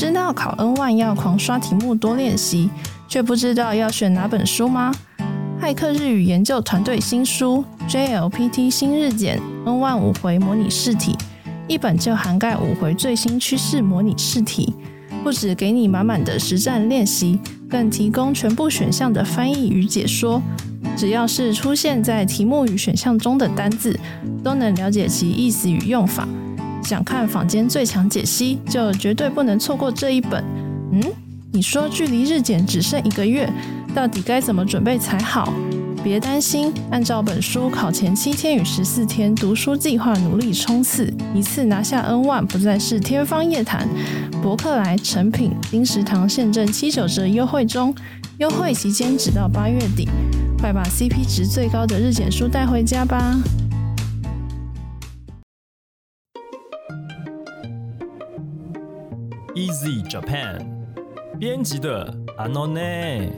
知道考 N1 要狂刷题目多练习，却不知道要选哪本书吗？骇客日语研究团队新书 JLPT 新日检 N1 五回模拟试题，一本就涵盖五回最新趋势模拟试题，不只给你满满的实战练习，更提供全部选项的翻译与解说。只要是出现在题目与选项中的单字，都能了解其意思与用法。想看坊间最强解析，就绝对不能错过这一本。你说距离日检只剩1个月，到底该怎么准备才好？别担心，按照本书考前7天与14天读书计划努力冲刺，一次拿下 N1 不再是天方夜谭。博客来、诚品、金石堂现正79折优惠中，优惠期间直到8月底，快把 CP 值最高的日检书带回家吧！Easy Japan 编辑的あのね。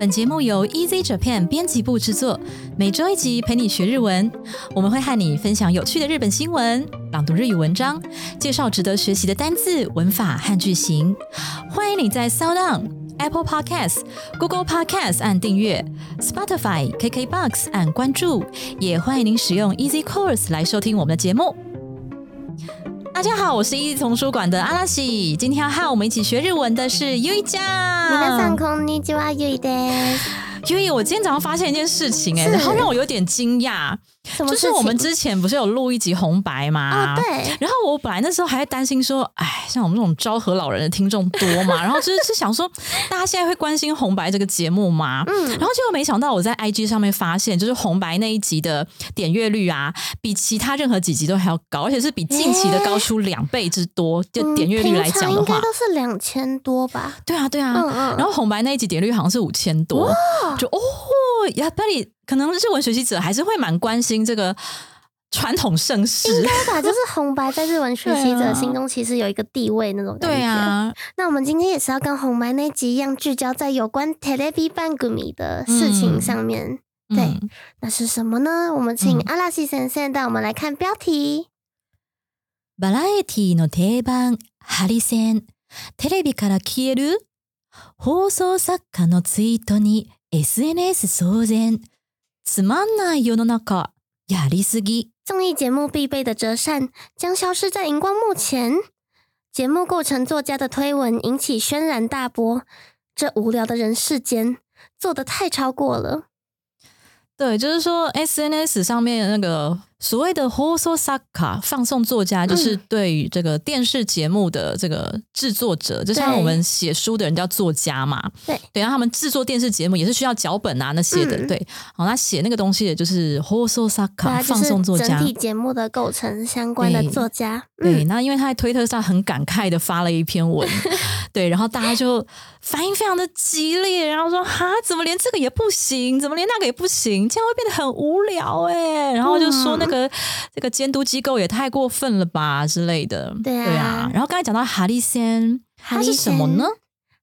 本节目由 Easy Japan 编辑部制作，每周一集陪你学日文。我们会和你分享有趣的日本新闻、朗读日语文章、介绍值得学习的单字、文法和句型。欢迎你在 SoundOn、Apple Podcasts、Google Podcasts 按订阅 ，Spotify、KKBOX 按关注，也欢迎您使用 Easy Course 来收听我们的节目。大家好，我是Easy丛书馆的阿拉西，今天要和我们一起学日文的是ゆいちゃん。皆さんこんにちは、ゆいです。ゆい，我今天早上发现一件事情然后让我有点惊讶。就是我们之前不是有录一集红白吗？哦，对。然后我本来那时候还在担心说，哎，像我们这种昭和老人的听众多嘛，然后就是想说，大家现在会关心红白这个节目吗？然后结果没想到我在 IG 上面发现，就是红白那一集的点阅率啊，比其他任何几集都还要高，而且是比近期的高出2倍之多。就点阅率来讲的话，平常应该都是2000多吧？对啊，对啊。然后红白那一集点率好像是5000多，就哦，やっぱり。可能日文学习者还是会蛮关心这个传统盛世，应该吧？就是红白在日文学习者心中其实有一个地位那种感觉。对啊，那我们今天也是要跟红白那集一样，聚焦在有关 TV 番組的事情上面。对，那是什么呢？我们请阿拉西先生带我们来看标题。Varietyの定番ハリセン、テレビから消える放送作家のツイートに SNS 騒然。つまんない世の中、やりすぎ。综艺节目必备的折扇将消失在荧光幕前。节目构成作家的推文引起轩然大波。这无聊的人世间，做得太超过了。对，就是说 SNS 上面那个所谓的放送作家，放送作家就是对于这个电视节目的这个制作者，就像我们写书的人叫作家嘛，对，然后他们制作电视节目也是需要脚本啊那些的，对，好，那写那个东西的就是放送作家，放送作家，整体节目的构成相关的作家，对，那因为他在推特上很感慨的发了一篇文，对，然后大家就反应非常的激烈，然后说哈，怎么连这个也不行，怎么连那个也不行，这样会变得很无聊欸，然后就说这个监督机构也太过分了吧之类的。对 啊， 对啊，然后刚才讲到ハリセン，它是什么呢？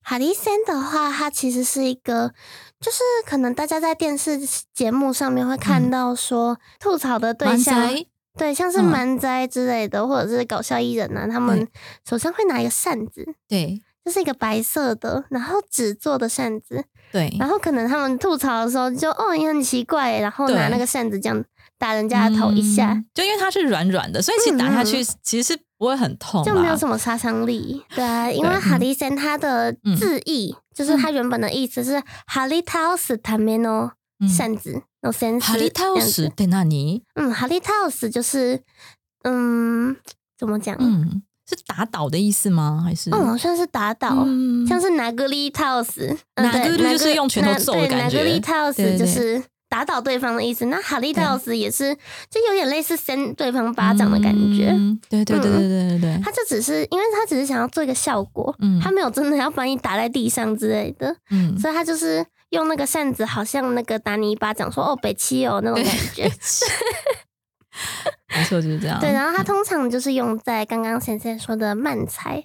ハリセン的话，它其实是一个，就是可能大家在电视节目上面会看到说吐槽的对象，对，像是漫才之类的，或者是搞笑艺人啊，他们手上会拿一个扇子，对，这是一个白色的，然后纸做的扇子，对，然后可能他们吐槽的时候就哦，你很奇怪耶，然后拿那个扇子这样打人家的头一下，就因为它是软软的，所以其实打下去其实是不会很痛，就没有什么杀伤力。对啊，因为ハリセン它的字义就是它原本的意思是ハリタオスための扇子のセンス。ハリタオスって何？ハリタオス就是怎么讲？是打倒的意思吗？还是好像是打倒，像是殴り倒す，殴り就是用拳头揍的感觉，殴り倒す就是打倒对方的意思。那ハリタオス也是，就有点类似扇对方巴掌的感觉。对对对对对对，他就只是因为他只是想要做一个效果，他没有真的要把你打在地上之类的，所以他就是用那个扇子，好像那个打你一巴掌说哦北七哦那种感觉。没错，就是这样。对，然后它通常就是用在刚刚先生说的漫才，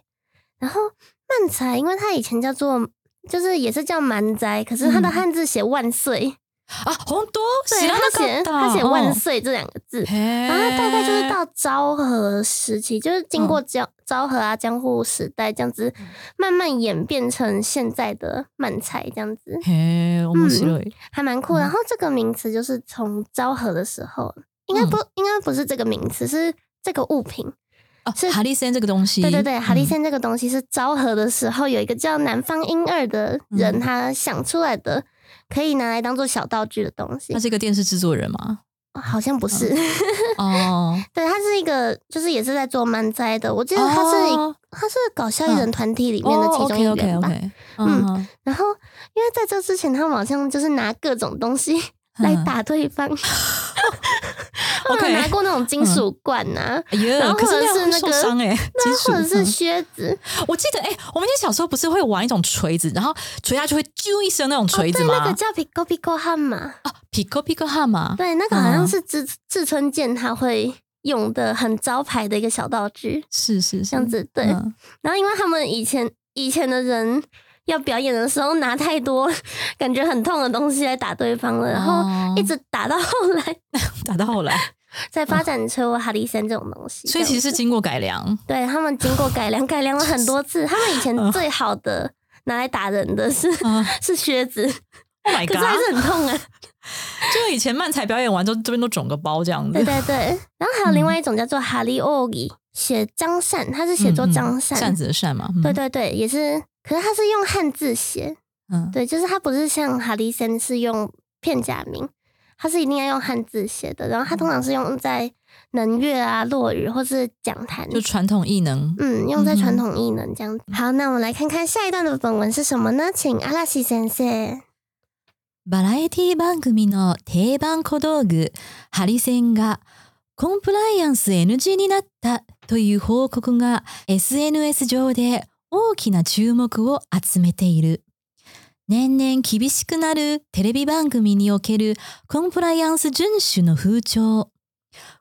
然后漫才，因为它以前叫做，就是也是叫蛮宅，可是它的汉字写万岁，啊，本当？知らなかった。他写万岁这两个字，然后大概就是到昭和时期，就是经过昭和啊江户时代这样子，慢慢演变成现在的漫才这样子。へー、面白い。还蛮酷。然后这个名词就是从昭和的时候，应该不是这个名词，是这个物品。哦，是哈利森这个东西，对对对，哈利森这个东西是昭和的时候有一个叫南方英二的人他想出来的，可以拿来当做小道具的东西。他是一个电视制作人吗？好像不是。哦，对，他是一个就是也是在做漫才的，我记得他是搞笑艺人团体里面的其中一员吧。嗯，然后因为在这之前他们好像就是拿各种东西来打对方。我有拿过那种金属罐啊，然后或者是那个，那或者是靴子。我记得我们以前小时候不是会玩一种锤子，然后锤下去会啾一声那种锤子吗？对，那个叫 pico pico 汉马啊 ，pico pico 汉马。对，那个好像是志村健他会用的很招牌的一个小道具，是这样子。对，然后因为他们以前的人。要表演的时候拿太多感觉很痛的东西来打对方了，然后一直打到后来再发展出哈利森这种东西，所以其实是经过改良。对，他们经过改良了很多次。他们以前最好的拿来打人的是靴子。Oh my god！ 可是还是很痛啊。就以前漫才表演完之后，这边都肿个包这样子。对对对，然后还有另外一种叫做哈利奥吉，写张扇，它是写作张扇，扇子的扇嘛。对对对，也是。可是他是用汉字写，对，就是他不是像哈利森是用片假名，他是一定要用汉字写的。然后他通常是用在能乐啊、落语或是讲坛，就传统艺能，用在传统艺能这样子。好，那我们来看看下一段的本文是什么呢？请阿拉西先生。バラエティ番組の定番小道具ハリセンがコンプライアンス NG になったという報告が SNS 上で大きな注目を集めている。年々厳しくなるテレビ番組におけるコンプライアンス遵守の風潮。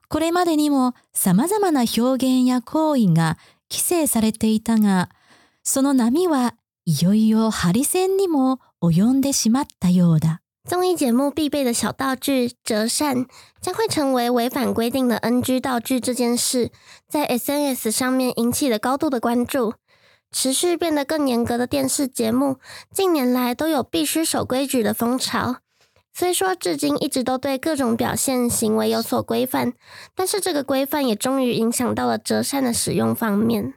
これまでにも様々な表現や行為が規制されていたが、その波はいよいよハリセンにも及んでしまったようだ。综艺节目必备的小道具折扇将会成为违反规定的 NG 道具，这件事在 SNS 上面引起了高度的关注。持续变得更严格的电视节目，近年来都有必须守规矩的风潮。虽说至今一直都对各种表现行为有所规范，但是这个规范也终于影响到了折扇的使用方面。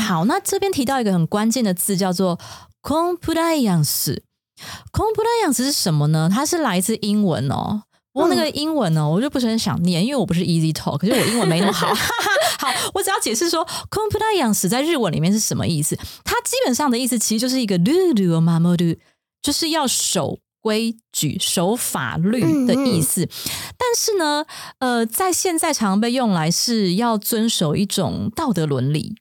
好，那这边提到一个很关键的字叫做 compliance。compliance 是什么呢？它是来自英文哦。不过那个英文呢，我就不是很想念，因为我不是 easy talk， 可是我英文没那么好。好，我只要解释说 compliance 在日文里面是什么意思。它基本上的意思其实就是一个 ruleを守る， 就是要守规矩、守法律的意思。但是呢，在现在常被用来是要遵守一种道德伦理，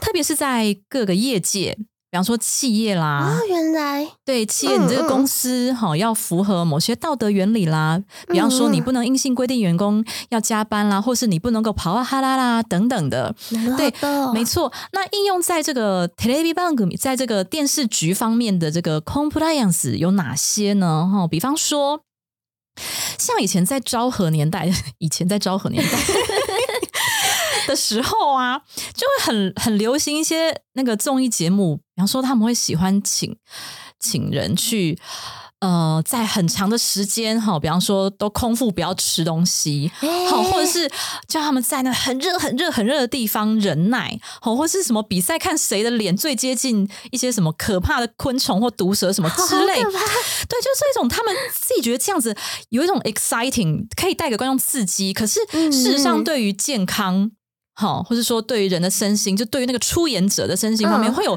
特别是在各个业界。比方说企业啦，原来对企业，你这个公司要符合某些道德原理啦，比方说你不能硬性规定员工要加班啦，或是你不能够跑啊哈啦啦等等的。对，没错。那应用在这个 television 在这个电视局方面的这个 compliance 有哪些呢？比方说，像以前在昭和年代。的时候啊，就会很流行一些那个综艺节目，比方说他们会喜欢请人去在很长的时间比方说都空腹不要吃东西，或者是叫他们在那很热的地方忍耐，或是什么比赛看谁的脸最接近一些什么可怕的昆虫或毒蛇什么之类。对，就是一种他们自己觉得这样子有一种 exciting， 可以带给观众刺激，可是事实上对于健康或是说对于人的身心，就对于那个出演者的身心方面会有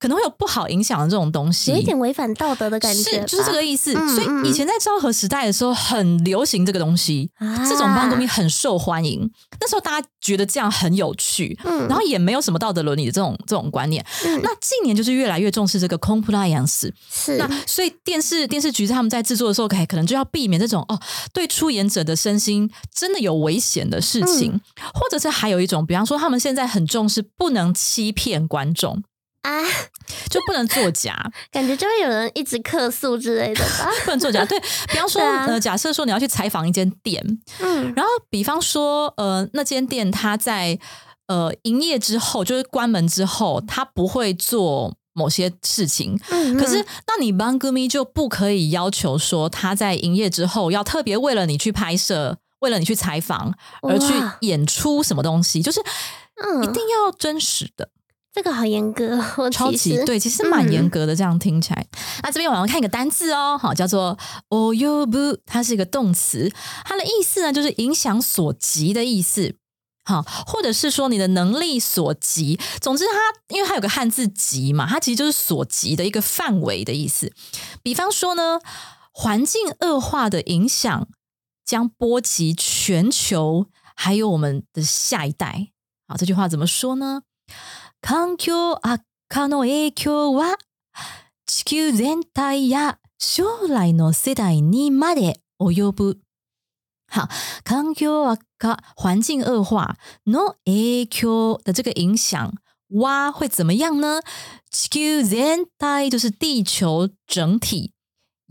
可能会有不好影响的这种东西，有一点违反道德的感觉，是就是这个意思。所以以前在昭和时代的时候很流行这个东西，这种番組很受欢迎。那时候大家觉得这样很有趣，然后也没有什么道德伦理的这种观念。那近年就是越来越重视这个 compliance， 是那所以电视局他们在制作的时候，可能就要避免这种对出演者的身心真的有危险的事情，或者是还有一种，比方说他们现在很重视不能欺骗观众。啊，就不能作假，感觉就会有人一直客诉之类的吧。不能作假，对，比方说、假设说你要去采访一间店，嗯，然后比方说那间店它在营业之后，就是关门之后，它不会做某些事情，嗯嗯，可是那你番組就不可以要求说他在营业之后要特别为了你去拍摄，为了你去采访而去演出什么东西，就是一定要真实的。这个好严格，我超级对，其实蛮严格的。这样听起来，那这边我们看一个单字哦，好，叫做 oyobu， 它是一个动词，它的意思呢就是影响所及的意思。好，或者是说你的能力所及，总之它因为它有个汉字及嘛，它其实就是所及的一个范围的意思。比方说呢，环境恶化的影响将波及全球还有我们的下一代。好，这句话怎么说呢？環境悪化の影響は地球全体や将来の世代にまで及ぶ。好，環境悪化，环境恶化の影響的这个影响，哇，会怎么样呢？地球全体就是地球整体，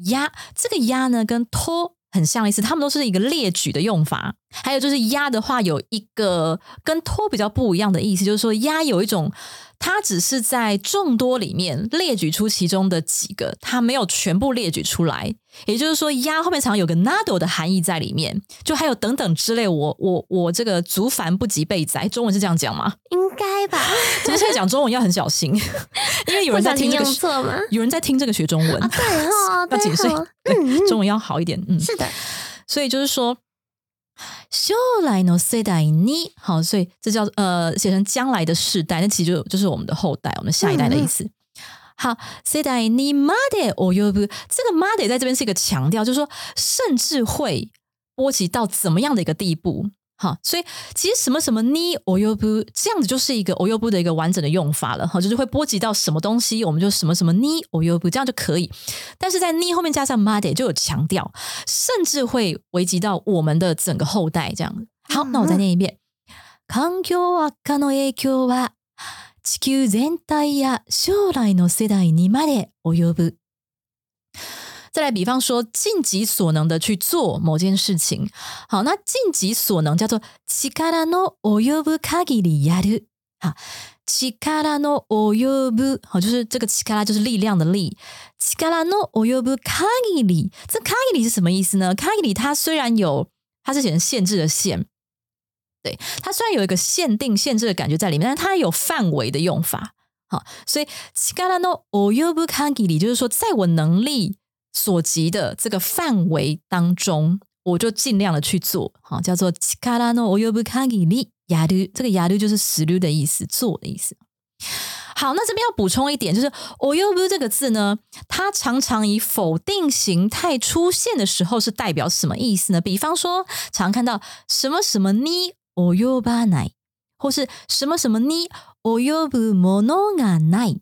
呀，这个呀呢跟と很像的意思，他们都是一个列举的用法。还有就是呀的话，有一个跟to比较不一样的意思，就是说呀有一种，它只是在众多里面列举出其中的几个，它没有全部列举出来。也就是说呀后面常有个 nado 的含义在里面，就还有等等之类。我这个族繁不及备载，中文是这样讲吗？应该吧。其实现在讲中文要很小心，因为有人在听这个，有人在听这个学中文，哦对哦，要谨慎，中文要好一点，嗯，是的。所以就是说，将来の世代に，好，所以这叫写成将来的世代，那其实就是我们的后代，我们下一代的意思。好，世代にまで及ぶ，这个まで在这边是一个强调，就是说甚至会波及到怎么样的一个地步。好，所以其实什么什么に及ぶ这样子就是一个及ぶ的一个完整的用法了，就是会波及到什么东西，我们就什么什么に及ぶ，这样就可以。但是在に后面加上まで就有强调，甚至会危及到我们的整个后代这样。好，那我再念一遍。環境悪化の影響は地球全体や将来の世代にまで及ぶ。再来，比方说尽己所能的去做某件事情。好，那尽己所能叫做力の及ぶ限りやる。好，力の及ぶ，好，就是这个力就是力量的力。力の及ぶ限り，这限り是什么意思呢？限り它虽然有，它是写成限制的限，对，它虽然有一个限定、限制的感觉在里面，但是它有范围的用法。好，所以力の及ぶ限り就是说，在我能力所及的这个范围当中，我就尽量的去做。好，叫做力の及ぶ限りやる，这个やる就是する的意思，做的意思。好，那这边要补充一点，就是及ぶ这个字呢，它常常以否定形态出现的时候是代表什么意思呢？比方说常看到什么什么に及ばない，或是什么什么に及ぶものがない，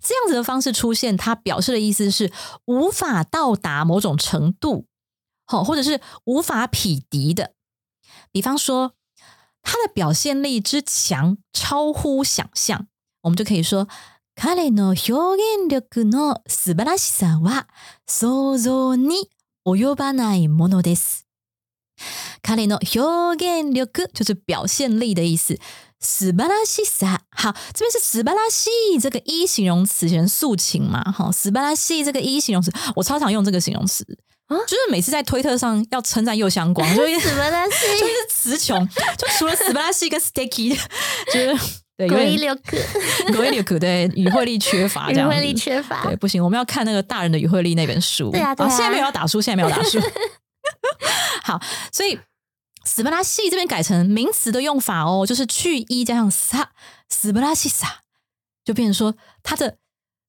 这样子的方式出现，它表示的意思是无法到达某种程度，或者是无法匹敌的。比方说他的表现力之强超乎想象，我们就可以说彼の表現力の素晴らしさは想像に及ばないものです。彼の表現力就是表现力的意思，素晴らしさ，好，这边是素晴らしい这个一形容词，全素情嘛，素晴らしい这个一形容词，我超常用这个形容词，就是每次在推特上要称赞右相光，就是素晴らしい，就是词穷，就除了素晴らしい跟 sticky， 就是国语六科，对，语汇力缺乏，这样，语汇力缺乏，对，不行，我们要看那个大人的语汇力那本书，对啊，对啊，现在没有要打书，好，所以素晴らしい这边改成名词的用法哦，就是去一加上さ，素晴らしさ就变成说它的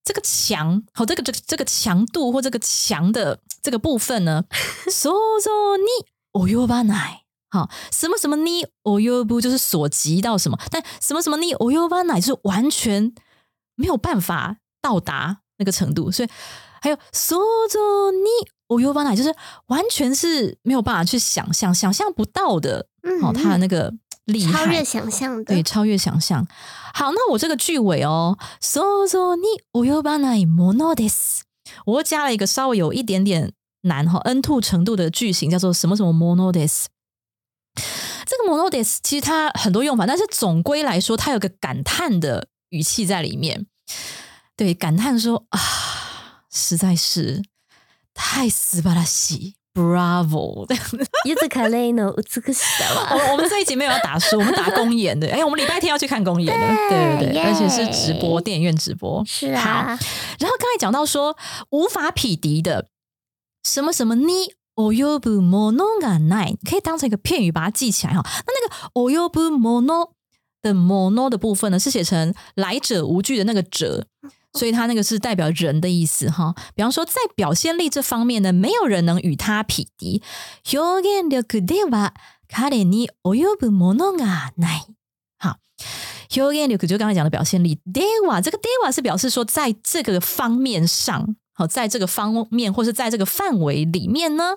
这个强，好，这个强度或这个强的这个部分呢，想像に及ばない，好，什么什么に及ぶ就是所及到什么，但什么什么に及ばない就是完全没有办法到达那个程度，所以还有想像に及ばない就是完全是没有办法去想象不到的，它的那个厉害，超越想象的，对，超越想象。好，那我这个句尾哦，想像に及ばないものです。我又加了一个稍微有一点点难哈 N2 程度的句型，叫做什么什么 mono des。这个 mono des 其实它很多用法，但是总归来说，它有个感叹的语气在里面。对，感叹说啊，实在是太素晴らしい。Bravo！ 我们这一集没有要打书，我们打公演的。哎，我们礼拜天要去看公演的，对对对，而且是直播，电影院直播。是啊。好，然后刚才讲到说无法匹敌的什么什么に及ぶものがない，可以当成一个片语把它记起来哈。那个及ぶもの的もの的部分呢，是写成来者无拒的那个者。所以他那个是代表人的意思哈，比方说在表现力这方面呢，没有人能与他匹敌。表現力では彼に及ぶものがない。好，表現力就刚才讲的表现力。では这个では是表示说在这个方面上，好，在这个方面或是在这个范围里面呢，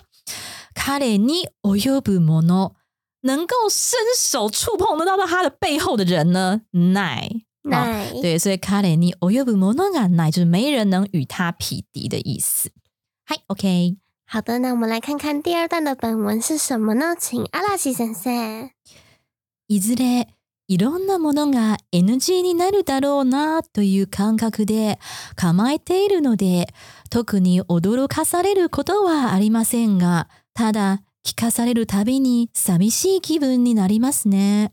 彼に及ぶもの能够伸手触碰得到他的背后的人呢，ない。哦、对，所以彼に及ぶものがない就是没人能与他匹敌的意思。嗨 ，OK， 好的，那我们来看看第二段的本文是什么呢？请嵐先生。いずれいろんなものが NG になるだろうなという感覚で構えているので、特に驚かされることはありませんが、ただ聞かされるたびに寂しい気分になりますね。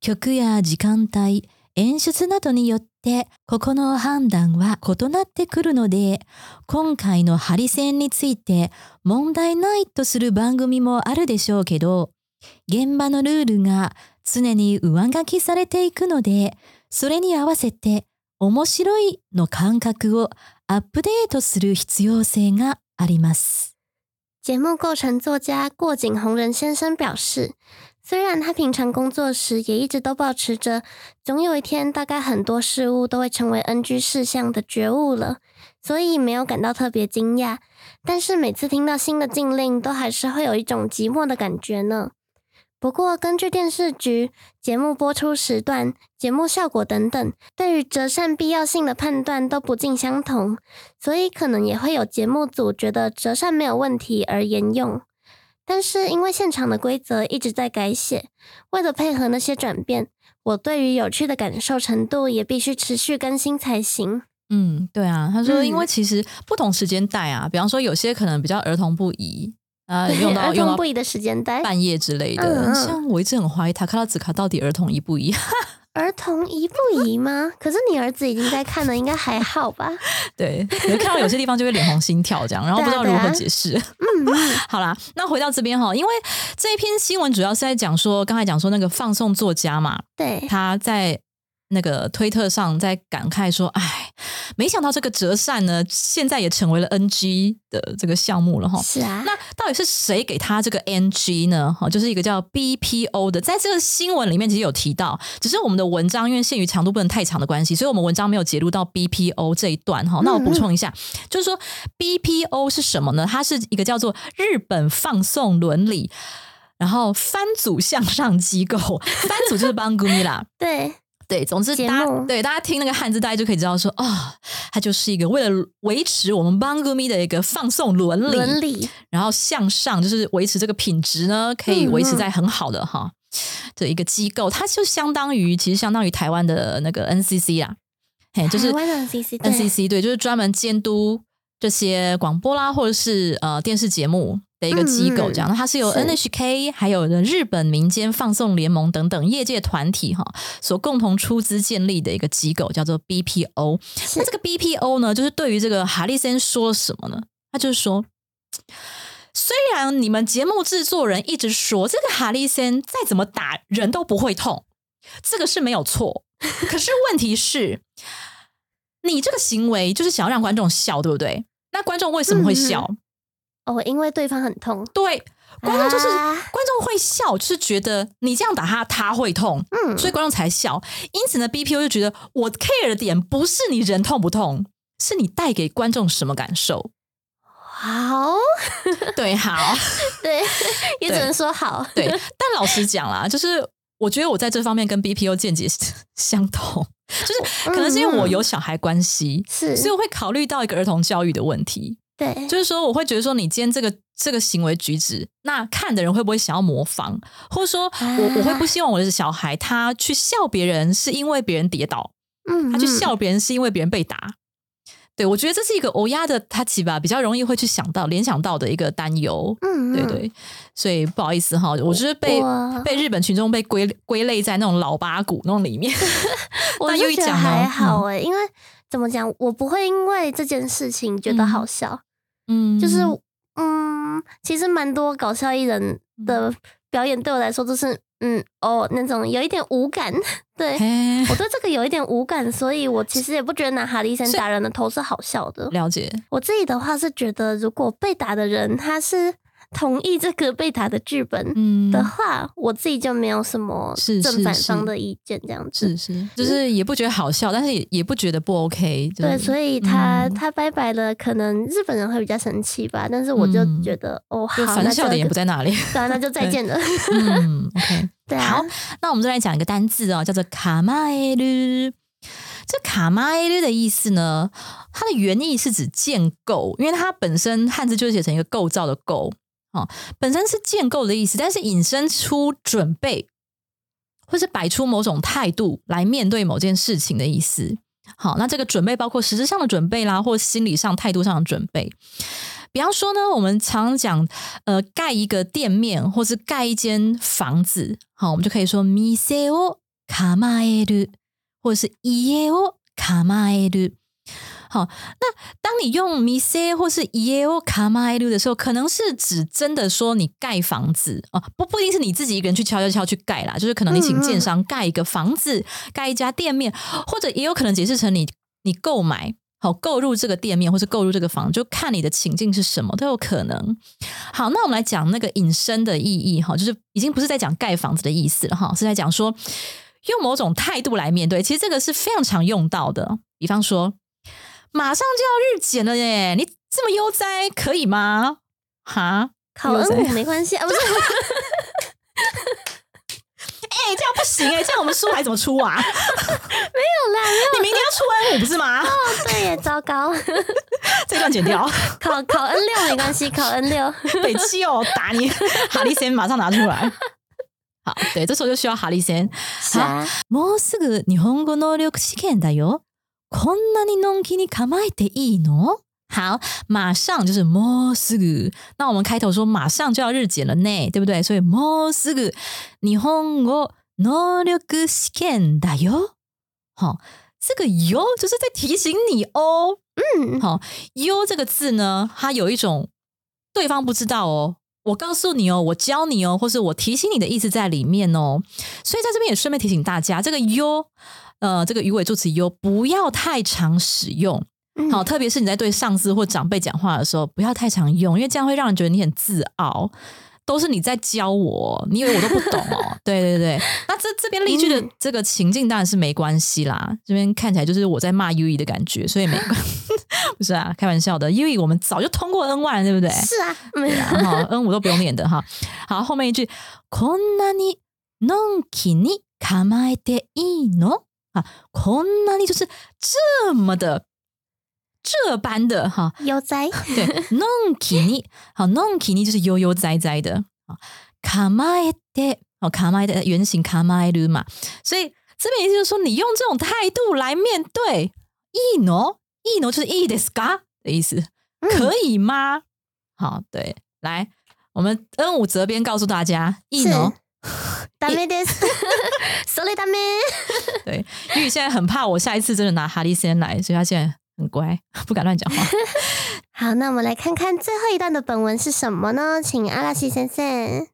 曲や時間帯。演出などによってここの判断は異なってくるので、今回のハリセンについて問題ないとする番組もあるでしょうけど、現場のルールが常に上書きされていくので、それに合わせて面白いの感覚をアップデートする必要性があります。节目构成作家郭景宏仁先生表示，虽然他平常工作时也一直都保持着总有一天大概很多事物都会成为 NG 事项的觉悟了，所以没有感到特别惊讶，但是每次听到新的禁令都还是会有一种寂寞的感觉呢。不过根据电视局、节目播出时段、节目效果等等，对于折扇必要性的判断都不尽相同，所以可能也会有节目组觉得折扇没有问题而沿用。但是因为现场的规则一直在改写，为了配合那些转变，我对于有趣的感受程度也必须持续更新才行。嗯，对啊，他说因为其实不同时间带啊，比方说有些可能比较儿童不宜啊，用到儿童不宜的时间带，半夜之类的。像我一直很怀疑塔卡拉子卡到底儿童宜不宜。儿童宜不宜吗？可是你儿子已经在看了，应该还好吧？对，你看到有些地方就会脸红心跳这样，然后不知道如何解释。好啦，那回到这边哈，因为这一篇新闻主要是在讲说，刚才讲说那个放送作家嘛，对，他在那个推特上在感慨说，哎，没想到这个折扇呢，现在也成为了 NG 的这个项目了哈。是啊，那到底是谁给他这个 NG 呢？哈，就是一个叫 BPO 的，在这个新闻里面其实有提到，只是我们的文章因为限于长度不能太长的关系，所以我们文章没有截录到 BPO 这一段哈。那我补充一下，就是说 BPO 是什么呢？它是一个叫做日本放送伦理，然后番组向上机构，番组就是番組啦，对。对，总之大家听那个汉字大家就可以知道说，哦，它就是一个为了维持我们番組的一个放送伦理，然后向上就是维持这个品质呢可以维持在很好的哈的一个机构，它就相当于台湾的那个 NCC 啦，就是台湾的 NCC 对，就是专门监督这些广播啦或者是电视节目的一个机构这样，它是由 NHK 还有日本民间放送联盟等等业界团体所共同出资建立的一个机构，叫做 BPO。 那这个 BPO 呢，就是对于这个哈利森说什么呢？他就是说，虽然你们节目制作人一直说这个哈利森再怎么打人都不会痛，这个是没有错，可是问题是你这个行为就是想要让观众笑，对不对？那观众为什么会笑？因为对方很痛。对，观众会笑，就是觉得你这样打他会痛，所以观众才笑。因此呢 BPO 就觉得我 care 的点不是你人痛不痛，是你带给观众什么感受。好，对，好，对，也只能说好。对，但老实讲啦，就是我觉得我在这方面跟 BPO 见解相同，就是可能是因为我有小孩关系，所以我会考虑到一个儿童教育的问题。对，就是说我会觉得说你今天这个行为举止，那看的人会不会想要模仿，或者说我会不希望我的小孩他去笑别人是因为别人跌倒，他去笑别人是因为别人被打。对，我觉得这是一个欧亚的他起吧比较容易会去想到联想到的一个担忧。对对，所以不好意思哈，我就是被日本群众被归类在那种老八股那种里面。我就觉得还好欸，因为怎么讲，我不会因为这件事情觉得好笑。就是其实蛮多搞笑艺人的表演对我来说都是那种有一点无感。对，我对这个有一点无感，所以我其实也不觉得拿哈利先打人的头是好笑的。了解。我自己的话是觉得，如果被打的人他是同意这个被打的剧本的话，我自己就没有什么正反方的意见，这样子。是，就是也不觉得好笑，但是也不觉得不 OK。对，所以他拜拜了，可能日本人会比较生气吧，但是我就觉得好，反正笑点也不在哪里，对，那就再见了。OK， 对啊。好，那我们再来讲一个单字哦，叫做卡玛耶鲁。这卡玛耶的意思呢，它的原意是指建构，因为它本身汉字就是写成一个构造的构。本身是建构的意思，但是引申出准备或是摆出某种态度来面对某件事情的意思。好，那这个准备包括实质上的准备啦，或心理上态度上的准备。比方说呢，我们常讲盖一个店面或是盖一间房子，好，我们就可以说店を構える或是家を構える。好，那当你用 mise 或是 yeo kamairu 的时候，可能是指真的说你盖房子哦，不一定是你自己一个人去敲去盖啦，就是可能你请建商盖一个房子，盖一家店面，或者也有可能解释成你购买好购入这个店面或是购入这个房，就看你的情境是什么都有可能。好，那我们来讲那个引申的意义哈，就是已经不是在讲盖房子的意思了哈，是在讲说用某种态度来面对。其实这个是非常常用到的，比方说，马上就要日检了耶！你这么悠哉可以吗？哈，考N5没关系啊，不是？这样不行哎，这样我们书还怎么出啊？没有啦，没有。你明天要出N5不是吗？哦，对耶，糟糕，这段剪掉。考N6没关系，考N6。北七哦，打你！哈利先马上拿出来。好，对，这时候就需要哈利先。好，もうすぐ日本語能力試験だよ。こんなにのんきに構えていいの？好，马上就是もうすぐ。那我们开头说马上就要日检了呢，对不对？所以もうすぐ日本語能力試験だよ。好，这个よ就是在提醒你哦。好，よ这个字呢，它有一种对方不知道哦，我告诉你哦，我教你哦，或是我提醒你的意思在里面哦。所以在这边也顺便提醒大家，这个よ。这个语尾助词 you 不要太常使用，好，特别是你在对上司或长辈讲话的时候，不要太常用，因为这样会让人觉得你很自傲，都是你在教我，你以为我都不懂哦。对对对，那这边例句的这个情境当然是没关系啦，这边看起来就是我在骂 Yui 的感觉，所以没关系。不是啊，开玩笑的，Yui我们早就通过 N1 了，对不对？是啊，N5 都不用念的哈。好，后面一句こんなにのんきに構えていいの？啊，こんなに就是这么的，这般的哈，悠哉。对，のんきに，好，のんきに就是悠悠哉哉的。構えて，哦，構えて原型構える嘛，所以这边意思就是说，你用这种态度来面对，いいの？いいの就是いいですか的意思，可以吗？好，对，来，我们 N5 责编告诉大家，いいの？ダメです。それダメ。对，因为现在很怕我下一次真的拿哈利先来，所以他现在很乖，不敢乱讲话。好，那我们来看看最后一段的本文是什么呢？请阿拉西先生。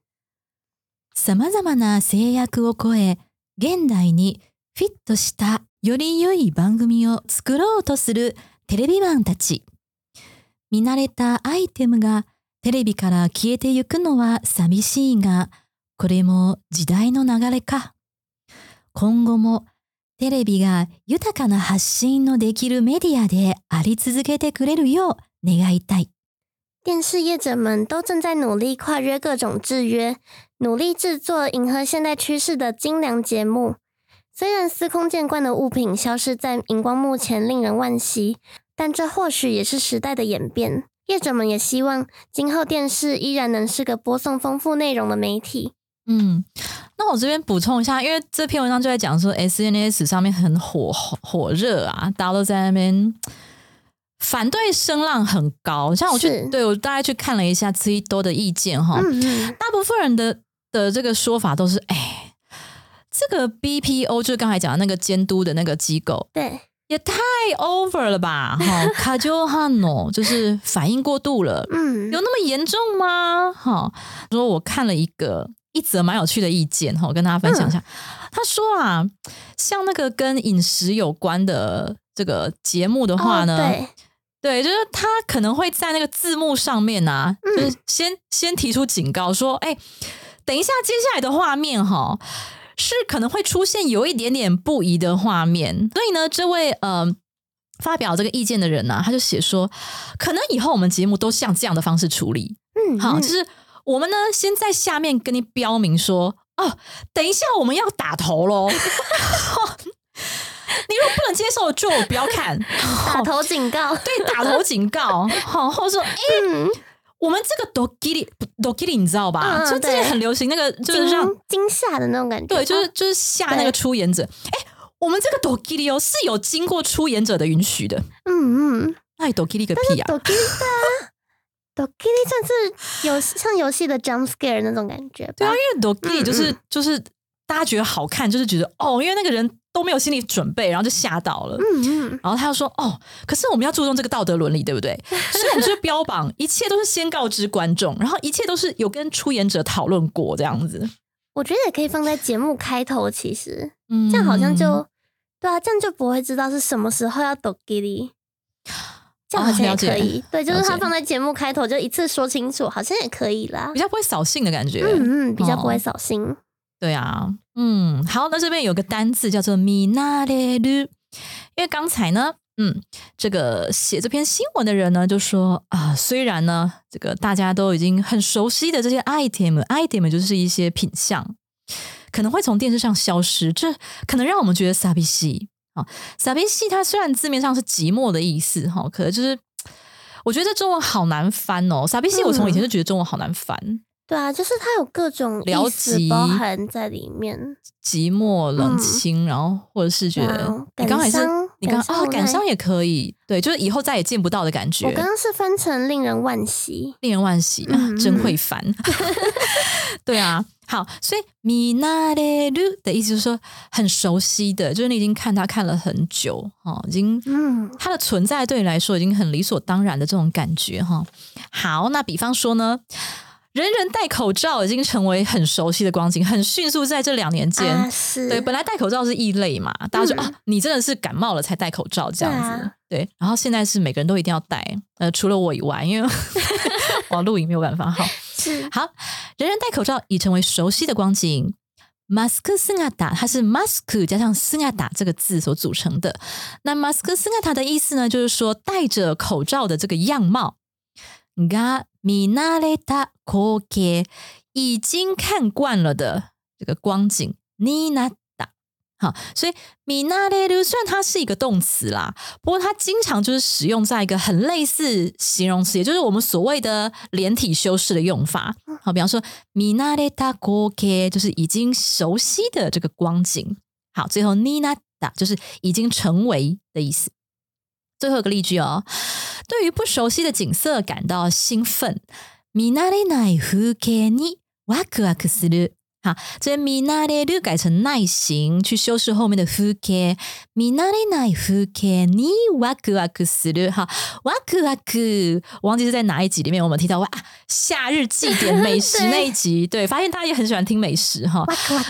さまざまな制約を超え、現代にフィットしたより良い番組を作ろうとするテレビマンたち。見慣れたアイテムがテレビから消えてゆくのは寂しいが、これも時代の流れか。今後もテレビが豊かな発信のできるメディアであり続けてくれるよう願いたい。电视业者们都正在努力跨越各种制约，努力制作迎合现代趋势的精良节目。虽然司空见惯的物品消失在荧光幕前令人惋惜，但这或许也是时代的演变。业者们也希望今后电视依然能是个播送丰富内容的媒体。嗯，那我这边补充一下，因为这篇文章就在讲说 SNS 上面很火热啊，大家都在那边反对声浪很高。像我大概去看了一下最多的意见哈，大部分人的这个说法都是，这个 BPO 就是刚才讲的那个监督的那个机构，对，也太 over 了吧，哈，卡就汉哦，就是反应过度了，有那么严重吗？哈，说我看了一则蛮有趣的意见，我跟大家分享一下。他说啊，像那个跟饮食有关的这个节目的话呢，对，就是他可能会在那个字幕上面啊，就是先提出警告说，等一下，接下来的画面哈是可能会出现有一点点不宜的画面。所以呢，这位发表这个意见的人啊，他就写说，可能以后我们节目都像这样的方式处理。好，就是我们呢，先在下面跟你标明说，哦，等一下我们要打头咯。你如果不能接受，就我不要看。打头警告，对，打头警告。好，或者说，我们这个 dokiri 你知道吧？就之前很流行那个，就是让惊吓的那种感觉。对，就是吓那个出演者。我们这个 dokiri 哦，是有经过出演者的允许的。那你 dokiri 个屁啊！Dokiri 算是像游戏的 jump scare 那种感觉吧。对啊，因为 Dokiri 就是大家觉得好看，就是觉得哦，因为那个人都没有心理准备，然后就吓到了。然后他就说哦，可是我们要注重这个道德伦理，对不对？所以我们就标榜一切都是先告知观众，然后一切都是有跟出演者讨论过这样子。我觉得也可以放在节目开头，其实这样好像就对啊，这样就不会知道是什么时候要 Dokiri。这样好像也可以，对，就是他放在节目开头就一次说清楚，好像也可以啦，比较不会扫兴的感觉。比较不会扫兴。对啊，好，那这边有个单字叫做見られる，因为刚才呢，这个写这篇新闻的人呢就说啊，虽然呢这个大家都已经很熟悉的这些 item 就是一些品项，可能会从电视上消失，这可能让我们觉得寂しい。寂しい它虽然字面上是寂寞的意思，可能就是我觉得这中文好难翻哦。寂しい我从以前就觉得中文好难翻。对啊，就是它有各种意思包含在里面，寂寞、冷清，然后或者是觉得、感伤也可以。对，就是以后再也见不到的感觉。我刚刚是翻成令人惋惜，真会翻。对啊。好，所以見られる的意思就是说很熟悉的，就是你已经看了很久，已经它的存在对你来说已经很理所当然的这种感觉。好，那比方说呢，人人戴口罩已经成为很熟悉的光景，很迅速在这2年间，对，本来戴口罩是异类嘛，大家说啊，你真的是感冒了才戴口罩这样子，对，然后现在是每个人都一定要戴，除了我以外，因为我要录影没有办法。好，人人戴口罩已成为熟悉的光景。マスク姿，它是 mask 加上姿这个字所组成的。那 mask 姿的意思呢，就是说戴着口罩的这个样貌。が見慣れた光景，已经看惯了的这个光景。になった。好，所以見慣れる虽然它是一个动词啦，不过它经常就是使用在一个很类似形容词，也就是我们所谓的连体修饰的用法。好，比方说見慣れた光景就是已经熟悉的这个光景。好，最后になった就是已经成为的意思。最后一个例句哦，对于不熟悉的景色感到兴奋。見慣れない風景にワクワクする。好，这見慣れる改成耐形去修饰后面的風景，見慣れない風景にワクワクする。好，ワクワク，我忘记是在哪一集里面我们提到夏日祭典美食那一集，对，发现大家也很喜欢听美食哈，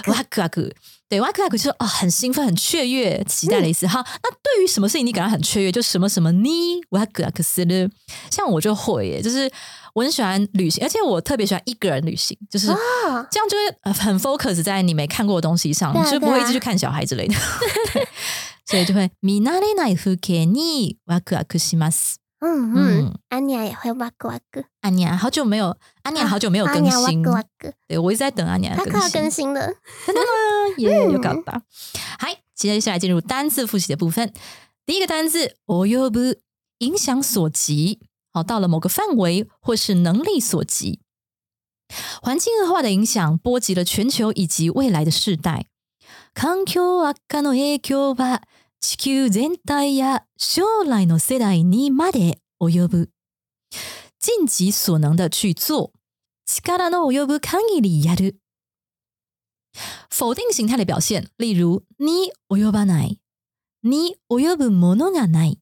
ワクワク，对，ワクワク就是很兴奋、很雀跃、期待的意思。好，那对于什么事情你感到很雀跃，就什么什么にワクワクする。像我就会耶，就是。我很喜欢旅行，而且我特别喜欢一个人旅行，就是这样就会很 focus 在你没看过的东西上，就不会一直去看小孩之类的。所以就会見慣れない風景にワクワクします。嗯嗯，安妮亚也会哇咕哇咕。安妮亚好久没有，安妮亚好久没有更新。哇咕哇咕。对，我一直在等安妮亚更新。她快要更新了，真的吗？耶，よかった。好，接下来进入单字复习的部分。第一个单字及ぶ，影响所及，好，到了某个范围或是能力所及。环境恶化的影响波及了全球以及未来的世代。環境悪化の影響は地球全体や将来の世代にまで及ぶ。尽己所能的去做，力の及ぶ限りやる。否定形态的表现，例如に及ばない、に及ぶものがない。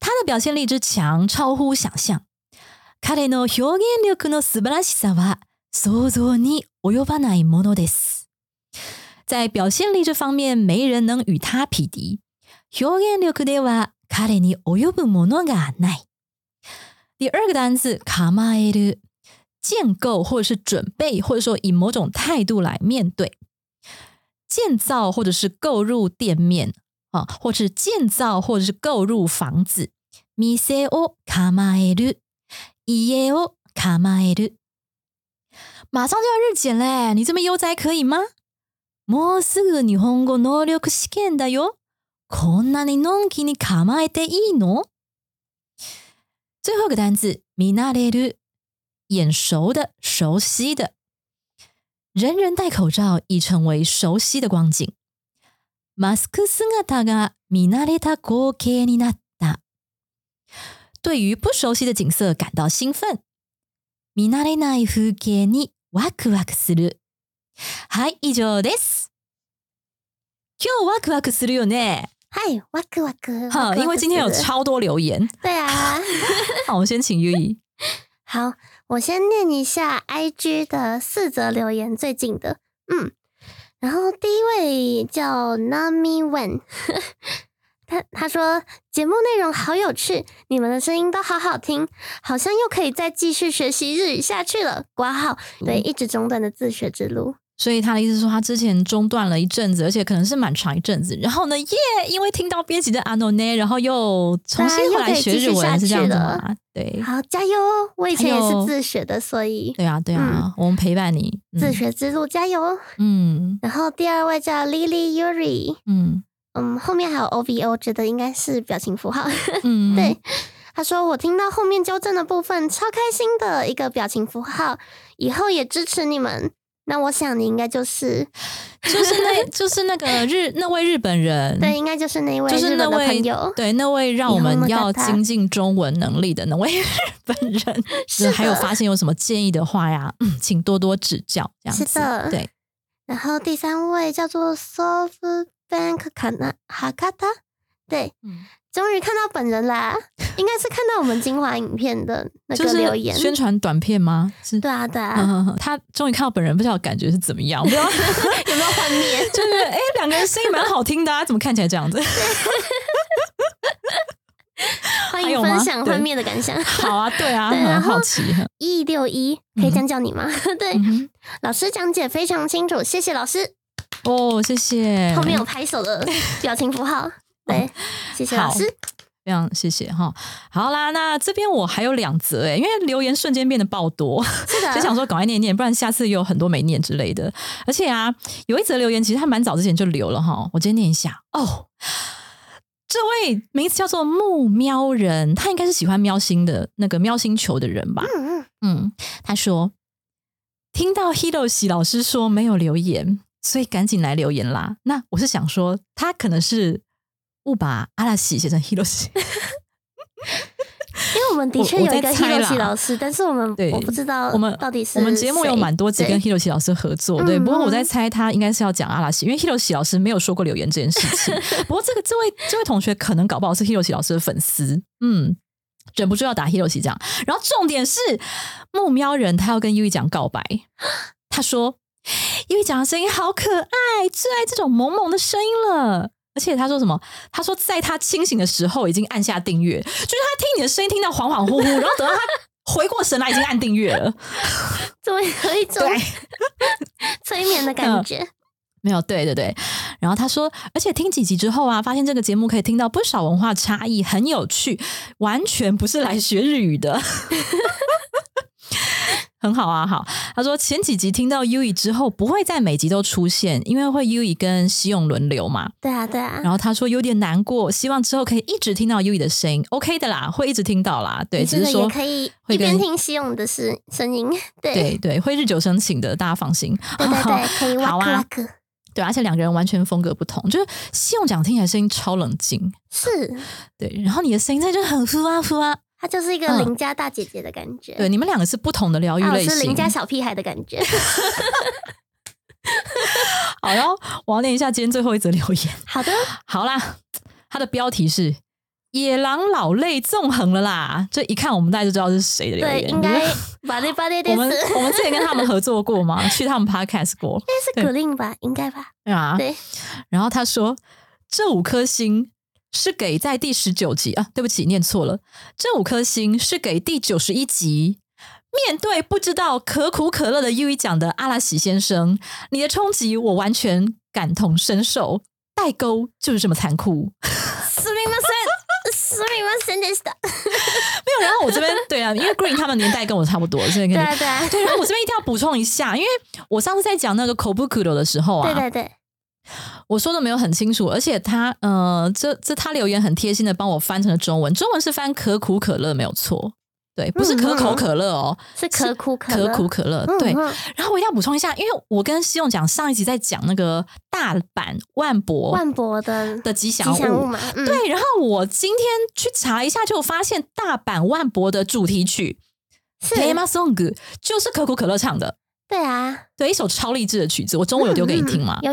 他的表现力之强，超乎想象。彼の表現力の素晴らしさは想像に及ばないものです。在表现力这方面，没人能与他匹敌。表現力では彼に及ぶものがない。第二个单字構える，建构或者是准备，或者说以某种态度来面对。建造或者是购入店面，或者是建造或者是购入房子。店を構える，家を構える。马上就要日检嘞，你这么悠哉可以吗？もうすぐ日本語能力試験だよ。こんなにのんきに構えていいの？最后一个单字見慣れる，眼熟的、熟悉的。人人戴口罩已成为熟悉的光景。マスク姿が見慣れた光景になった。对于不熟悉的景色感到兴奋。見慣れない風景にワクワクする。はい、以上です。今日ワクワクするよね。はい、ワクワク。好，因为今天有超多留言。对啊。好，我先请月姨。好，我先念一下 IG 的4则留言，最近的。嗯，然后第一位叫 Nami Wen。 他说节目内容好有趣，你们的声音都好好听，好像又可以再继续学习日语下去了。括号对一直中断的自学之路。所以他的意思是说，他之前中断了一阵子，而且可能是蛮长一阵子。然后呢，因为听到编辑的阿诺内，然后又重新回来学日文，是这样的嘛？对，好，加油！我以前也是自学的，所以对啊，对啊，我们陪伴你，自学之路，加油！嗯，然后第二位叫 Lily Yuri， 后面还有 OVO， 觉得应该是表情符号。对，他说我听到后面纠正的部分，超开心的一个表情符号，以后也支持你们。那我想你应该就是那个那位日本人，对，应该就是那位日本的朋友，对，那位让我们要精进中文能力的那位日本人。是，还有发现有什么建议的话呀，请多多指教，这样子。是的，对。然后第三位叫做 SoftBank 哈卡塔，对，终于看到本人啦！应该是看到我们精华影片的那个留言，就是宣传短片吗？是，对啊，对啊。他终于看到本人，不知道感觉是怎么样，不知道有没有幻灭？就是两个人声音蛮好听的，怎么看起来这样子？欢迎分享幻灭的感想。好啊，对啊，很好奇。161可以这样叫你吗？对，老师讲解非常清楚，谢谢老师。哦，谢谢。后面有拍手的表情符号。对，谢谢老师，非常谢谢哈。好啦，那这边我还有2则因为留言瞬间变得爆多，是的，就想说赶快念一念，不然下次又有很多没念之类的。而且啊，有1则留言其实他蛮早之前就留了哈，我今天念一下哦。这位名字叫做木喵人，他应该是喜欢喵星的那个喵星球的人吧？他说听到 Hiroshi 老师说没有留言，所以赶紧来留言啦。那我是想说，他可能是误把阿拉西写成 Hiroshi， 因为我们的确有一个 Hiroshi 老师，但是我不知道到底是我们节目有蛮多集跟 Hiroshi 老师合作， 对，不过我在猜他应该是要讲阿拉西，因为 Hiroshi 老师没有说过留言这件事情。不过这位同学可能搞不好是 Hiroshi 老师的粉丝，忍不住要打 Hiroshi 这样。然后重点是木喵人他要跟 Yui 讲告白，他说 Yui 讲的声音好可爱，最爱这种萌萌的声音了。而且他说什么？他说在他清醒的时候已经按下订阅，就是他听你的声音听到恍恍惚惚，然后等到他回过神来已经按订阅了，怎么有一种催眠的感觉？没有，对对对。然后他说，而且听几集之后啊，发现这个节目可以听到不少文化差异，很有趣，完全不是来学日语的。很好啊，好。他说前几集听到 Yui 之后，不会在每集都出现，因为会 Yui 跟西勇轮流嘛。对啊，对啊。然后他说有点难过，希望之后可以一直听到 Yui 的声音。OK 的啦，会一直听到啦。对，只是说也可以一边听西勇的声音。对对对，会日久生情的，大家放心。对对对，可以哇啦啦。对，而且两个人完全风格不同，就是西勇讲听起来声音超冷静，是对，然后你的声音在就很呼啊呼啊。她就是一个邻家大姐姐的感觉，对，你们两个是不同的疗愈类型，我是邻家小屁孩的感觉。好，然后我要念一下今天最后一则留言。好的，好啦，它的标题是“野狼老泪纵横了啦”，这一看我们大家就知道是谁的留言。对，应该我们之前跟他们合作过嘛，去他们 podcast 过，应该是古令吧，应该吧？对啊，对。然后他说：“这5颗星。”是给在第19集啊，对不起，念错了。这5颗星是给第91集。面对不知道可苦可乐的 Yui 讲的阿拉喜先生，你的冲击我完全感同身受。代沟就是这么残酷。死命吗？没有。然后我这边对啊，因为 Green 他们年代跟我差不多，所以对啊对啊。对，然后我这边一定要补充一下，因为我上次在讲那个 Kobukuro 的时候啊，对对对。我说的没有很清楚，而且他他留言很贴心的帮我翻成了中文，中文是翻可苦可乐没有错，对，不是可口可乐哦，是可苦可乐，可苦可乐，对。然后我一定要补充一下，因为我跟西勇讲上一集在讲那个大阪万博的吉祥物嘛，对。然后我今天去查一下，就发现大阪万博的主题曲 Tema Song 就是可苦可乐唱的。对啊，对，一首超励志的曲子，我中午有丢给你听吗？有。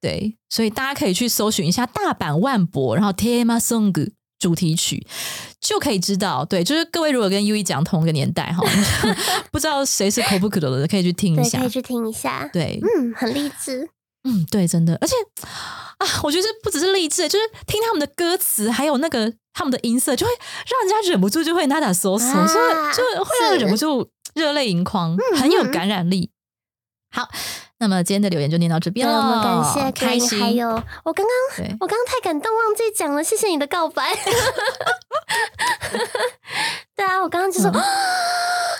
对，所以大家可以去搜寻一下大阪万博，然后 Tema Song 主题曲就可以知道。对，就是各位如果跟 Yui 讲同一个年代不知道谁是 Kobukuro 的，可以去听一下，可以去听一下。对，很励志。嗯，对，真的。而且啊，我觉得不只是励志，就是听他们的歌词，还有那个他们的音色，就会让人家忍不住就会nada so so，就会让人忍不住。热泪盈眶，很有感染力。好，那么今天的留言就念到这边了。我们感谢开心，还有我刚刚太感动，忘记讲了，谢谢你的告白。对啊，我刚刚就说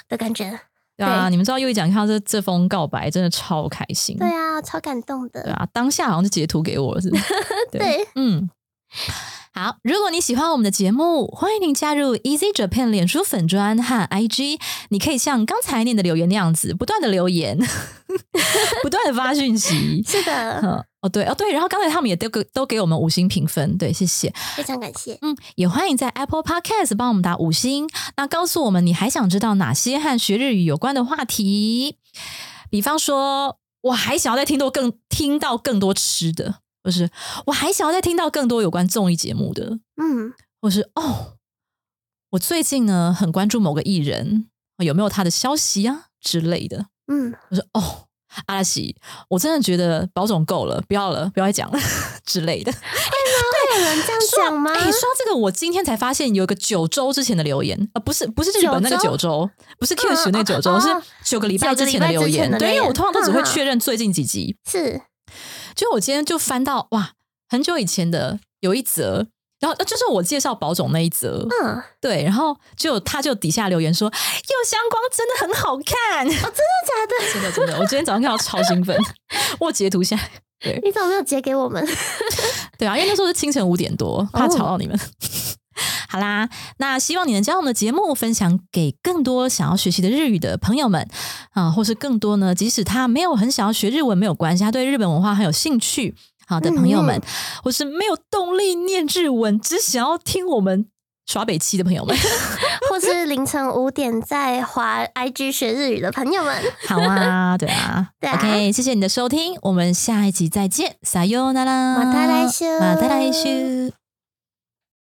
的感觉。对啊，你们知道又一讲看到这封告白，真的超开心。对啊，超感动的。对啊，当下好像是截图给我了，是不是？对，嗯。好，如果你喜欢我们的节目，欢迎您加入 Easy Japan 脸书粉专和 IG， 你可以像刚才念的留言那样子，不断的留言，不断的发讯息。是的，哦对哦对，然后刚才他们也都给我们5星评分，对，谢谢，非常感谢。嗯，也欢迎在 Apple Podcasts 帮我们打5星，那告诉我们你还想知道哪些和学日语有关的话题，比方说，我还想要再听到更多吃的。或是我还想要再听到更多有关综艺节目的，或是我最近呢很关注某个艺人，有没有他的消息啊之类的，或是阿拉西，我真的觉得保总够了，不要再讲了之类的。会有人这样讲吗？说到这个，我今天才发现有一个9周之前的留言，不是日本那个9周，不是 Q10 那9周，是9个礼拜之前的留言。对，因为我通常都只会确认最近几集是。就我今天就翻到哇，很久以前的有一则，然后就是我介绍宝总那一则，对，然后他就底下留言说，右香光真的很好看，真的假的？真的，我今天早上看到超兴奋，我截图下来，对，你怎么没有截给我们？对啊，因为那时候是清晨5点多，怕吵到你们。好啦，那希望你能将我们的节目分享给更多想要学习的日语的朋友们啊，或是更多呢，即使他没有很想要学日文没有关系，他对日本文化很有兴趣好的朋友们，或是没有动力念日文只想要听我们耍北七的朋友们，或是凌晨5点在滑 IG 学日语的朋友们。好啊，对啊，对啊。OK， 谢谢你的收听，我们下一集再见，撒由那拉，また来週。